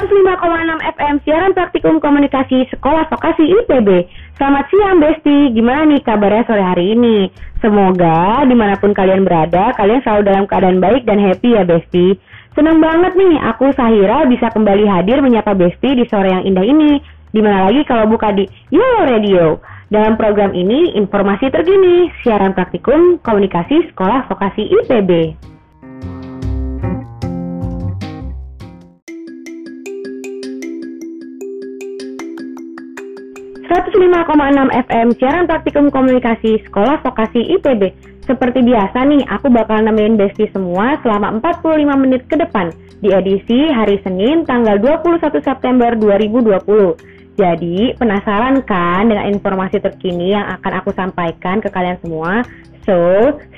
105,6 FM siaran praktikum komunikasi Sekolah Vokasi IPB. Selamat siang Besti, gimana nih kabarnya sore hari ini? Semoga dimanapun kalian berada, kalian selalu dalam keadaan baik dan happy ya Besti. Senang banget nih aku Sahira bisa kembali hadir menyapa Besti di sore yang indah ini. Dimana lagi kalau buka di Yellow Radio. Dalam program ini, informasi terkini siaran praktikum komunikasi Sekolah Vokasi IPB. Koma 6 FM siaran praktikum komunikasi Sekolah Vokasi IPB. Seperti biasa nih, aku bakal nemenin Besti semua selama 45 menit ke depan di edisi hari Senin tanggal 21 September 2020. Jadi, penasaran kan dengan informasi terkini yang akan aku sampaikan ke kalian semua? So,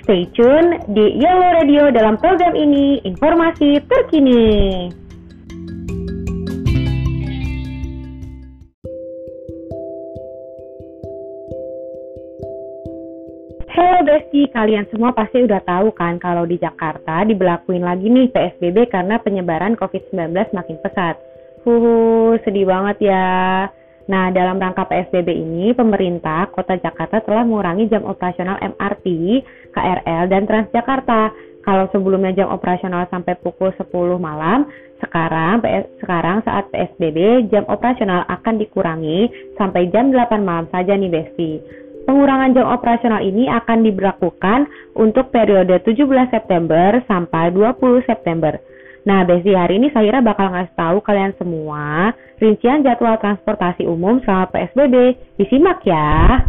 stay tune di Yellow Radio dalam program ini, informasi terkini. Halo Besti, kalian semua pasti udah tahu kan kalau di Jakarta diberlakuin lagi nih PSBB karena penyebaran COVID-19 makin pesat. Sedih banget ya. Nah, dalam rangka PSBB ini, pemerintah Kota Jakarta telah mengurangi jam operasional MRT, KRL, dan Transjakarta. Kalau sebelumnya jam operasional sampai pukul 10 malam, sekarang saat PSBB jam operasional akan dikurangi sampai jam 8 malam saja nih Besti. Pengurangan jam operasional ini akan diberlakukan untuk periode 17 September sampai 20 September. Nah, Besti, hari ini Sahira bakal ngasih tahu kalian semua rincian jadwal transportasi umum selama PSBB. Disimak ya.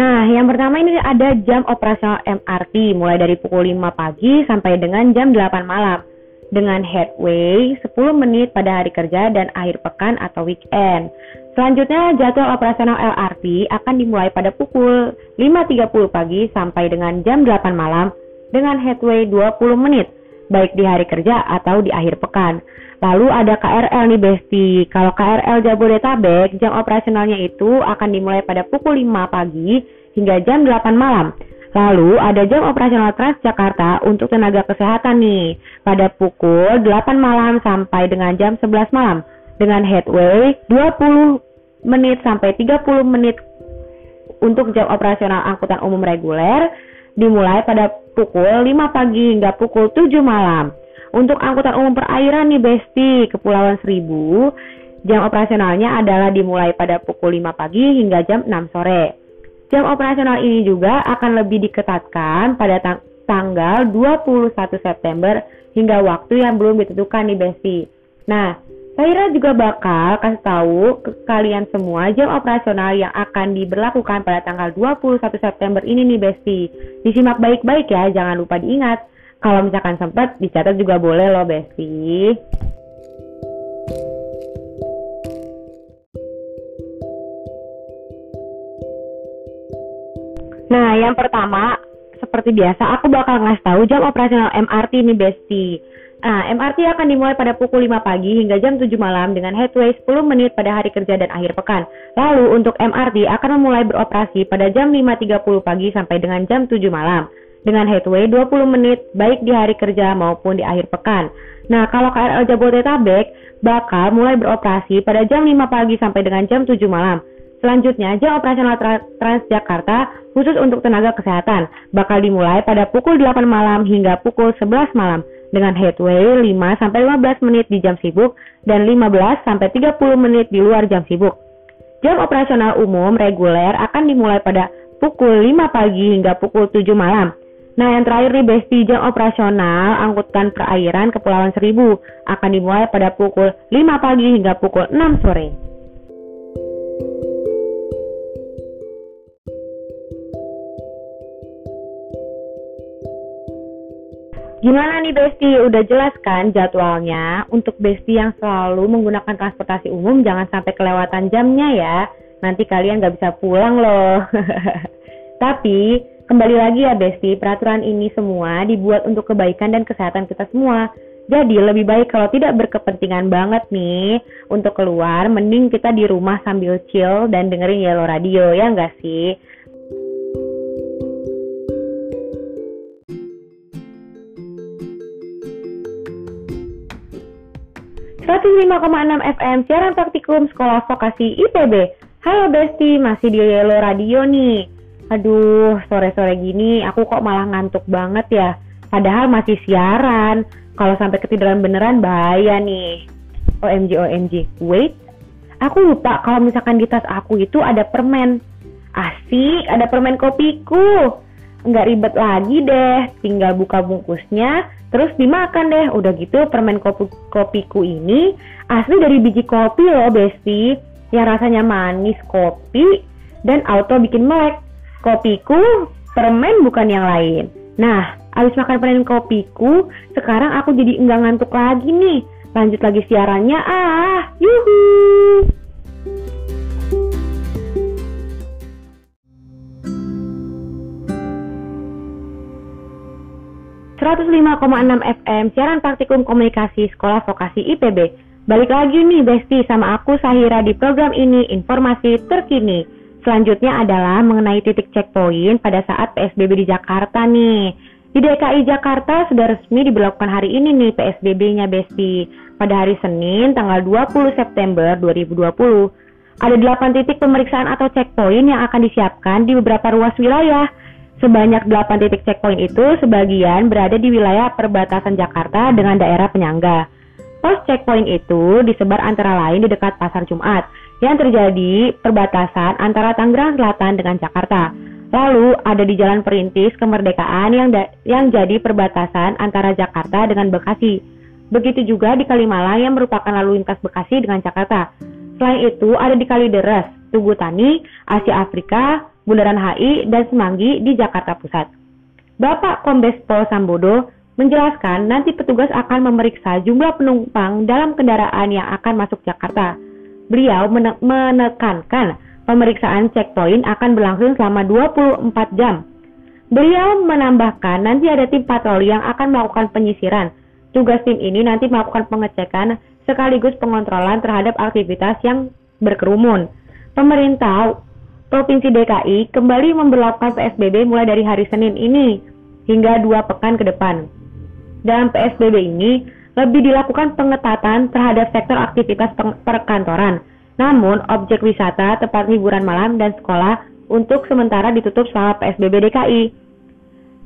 Nah, yang pertama ini ada jam operasional MRT, mulai dari pukul 5 pagi sampai dengan jam 8 malam. Dengan headway 10 menit pada hari kerja dan akhir pekan atau weekend. Selanjutnya, jadwal operasional LRT akan dimulai pada pukul 5.30 pagi sampai dengan jam 8 malam dengan headway 20 menit, baik di hari kerja atau di akhir pekan. Lalu ada KRL nih Besti. Kalau KRL Jabodetabek, jam operasionalnya itu akan dimulai pada pukul 5 pagi hingga jam 8 malam. Lalu ada jam operasional Transjakarta untuk tenaga kesehatan nih, pada pukul 8 malam sampai dengan jam 11 malam, dengan headway 20 menit sampai 30 menit untuk jam operasional angkutan umum reguler, dimulai pada pukul 5 pagi hingga pukul 7 malam. Untuk angkutan umum perairan nih Besti, Kepulauan Seribu, jam operasionalnya adalah dimulai pada pukul 5 pagi hingga jam 6 sore. Jam operasional ini juga akan lebih diketatkan pada tanggal 21 September hingga waktu yang belum ditentukan nih Besti. Nah, Sahira juga bakal kasih tahu ke kalian semua jam operasional yang akan diberlakukan pada tanggal 21 September ini nih Besti. Disimak baik-baik ya, jangan lupa diingat. Kalau misalkan sempat, dicatat juga boleh loh Besti. Nah, yang pertama, seperti biasa, aku bakal ngasih tahu jam operasional MRT nih, Besti. Nah, MRT akan dimulai pada pukul 5 pagi hingga jam 7 malam dengan headway 10 menit pada hari kerja dan akhir pekan. Lalu, untuk MRT akan memulai beroperasi pada jam 5.30 pagi sampai dengan jam 7 malam dengan headway 20 menit baik di hari kerja maupun di akhir pekan. Nah, kalau KRL Jabodetabek bakal mulai beroperasi pada jam 5 pagi sampai dengan jam 7 malam. Selanjutnya, jam operasional Transjakarta khusus untuk tenaga kesehatan bakal dimulai pada pukul 8 malam hingga pukul 11 malam dengan headway 5-15 menit di jam sibuk dan 15-30 menit di luar jam sibuk. Jam operasional umum reguler akan dimulai pada pukul 5 pagi hingga pukul 7 malam. Nah, yang terakhir nih Besti, jam operasional angkutan perairan Kepulauan Seribu akan dimulai pada pukul 5 pagi hingga pukul 6 sore. Gimana nih Besti, udah jelas kan jadwalnya? Untuk Besti yang selalu menggunakan transportasi umum, jangan sampai kelewatan jamnya ya. Nanti kalian nggak bisa pulang loh. Tapi, kembali lagi ya Besti, peraturan ini semua dibuat untuk kebaikan dan kesehatan kita semua. Jadi, lebih baik kalau tidak berkepentingan banget nih untuk keluar, mending kita di rumah sambil chill dan dengerin Yellow Radio, ya nggak sih? 105,6 FM siaran praktikum Sekolah Vokasi IPB. Halo Besti, masih di Yellow Radio nih. Aduh, sore-sore gini aku kok malah ngantuk banget ya. Padahal masih siaran. Kalau sampai ketiduran beneran bahaya nih. OMG. Wait. Aku lupa kalau misalkan di tas aku itu ada permen. Asik, ada permen Kopiku. Nggak ribet lagi deh, tinggal buka bungkusnya, terus dimakan deh. Udah gitu permen Kopiku ini asli dari biji kopi loh Besti, yang rasanya manis kopi dan auto bikin melek. Kopiku, permen bukan yang lain. Nah, abis makan permen Kopiku, sekarang aku jadi enggak ngantuk lagi nih. Lanjut lagi siarannya, yuhu! ...105,6 FM, siaran praktikum komunikasi Sekolah Vokasi IPB. Balik lagi nih Besti sama aku Sahira di program ini, informasi terkini. Selanjutnya adalah mengenai titik checkpoint pada saat PSBB di Jakarta nih. Di DKI Jakarta sudah resmi diberlakukan hari ini nih PSBB-nya Besti. Pada hari Senin, tanggal 20 September 2020. Ada 8 titik pemeriksaan atau checkpoint yang akan disiapkan di beberapa ruas wilayah. Sebanyak 8 titik checkpoint itu sebagian berada di wilayah perbatasan Jakarta dengan daerah penyangga. Pos checkpoint itu disebar antara lain di dekat Pasar Jumat, yang terjadi perbatasan antara Tangerang Selatan dengan Jakarta. Lalu ada di Jalan Perintis Kemerdekaan yang jadi perbatasan antara Jakarta dengan Bekasi. Begitu juga di Kalimalang yang merupakan lalu lintas Bekasi dengan Jakarta. Selain itu ada di Kalideres, Tugutani, Asia Afrika, Bundaran HI, dan Semanggi di Jakarta Pusat. Bapak Kombes Pol Sambodo menjelaskan nanti petugas akan memeriksa jumlah penumpang dalam kendaraan yang akan masuk Jakarta. Beliau menekankan pemeriksaan checkpoint akan berlangsung selama 24 jam. Beliau menambahkan nanti ada tim patroli yang akan melakukan penyisiran. Tugas tim ini nanti melakukan pengecekan sekaligus pengontrolan terhadap aktivitas yang berkerumun. Pemerintah Provinsi DKI kembali memberlakukan PSBB mulai dari hari Senin ini hingga 2 pekan ke depan. Dalam PSBB ini, lebih dilakukan pengetatan terhadap sektor aktivitas perkantoran. Namun, objek wisata, tempat hiburan malam, dan sekolah untuk sementara ditutup selama PSBB DKI.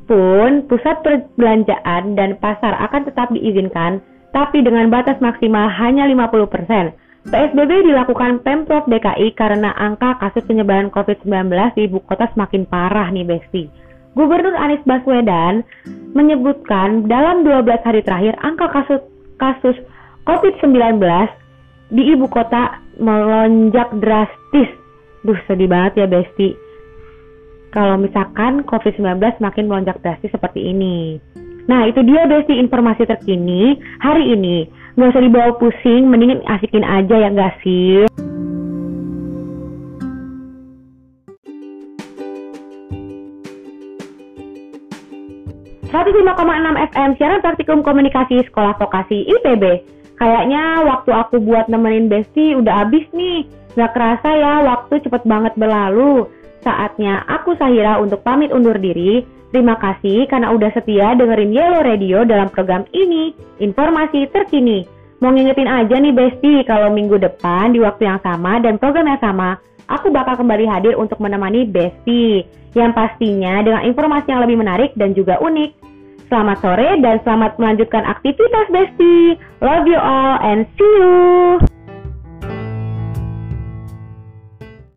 Pun, pusat perbelanjaan dan pasar akan tetap diizinkan, tapi dengan batas maksimal hanya 50%. PSBB dilakukan Pemprov DKI karena angka kasus penyebaran COVID-19 di ibu kota semakin parah nih Besti. Gubernur Anies Baswedan menyebutkan dalam 12 hari terakhir angka kasus COVID-19 di ibu kota melonjak drastis. Duh, sedih banget ya Besti. Kalau misalkan COVID-19 semakin melonjak drastis seperti ini. Nah, itu dia Besti informasi terkini hari ini. Nggak usah dibawa pusing, mendingin asikin aja ya nggak sih? Seratus 5,6 FM siaran praktikum komunikasi Sekolah Vokasi IPB. Kayaknya waktu aku buat nemenin Besti udah habis nih. Nggak kerasa ya, waktu cepet banget berlalu. Saatnya aku Sahira untuk pamit undur diri. Terima kasih karena udah setia dengerin Yellow Radio dalam program ini, informasi terkini. Mau ngingetin aja nih Besti, kalau minggu depan di waktu yang sama dan program yang sama, aku bakal kembali hadir untuk menemani Besti, yang pastinya dengan informasi yang lebih menarik dan juga unik. Selamat sore dan selamat melanjutkan aktivitas Besti. Love you all and see you!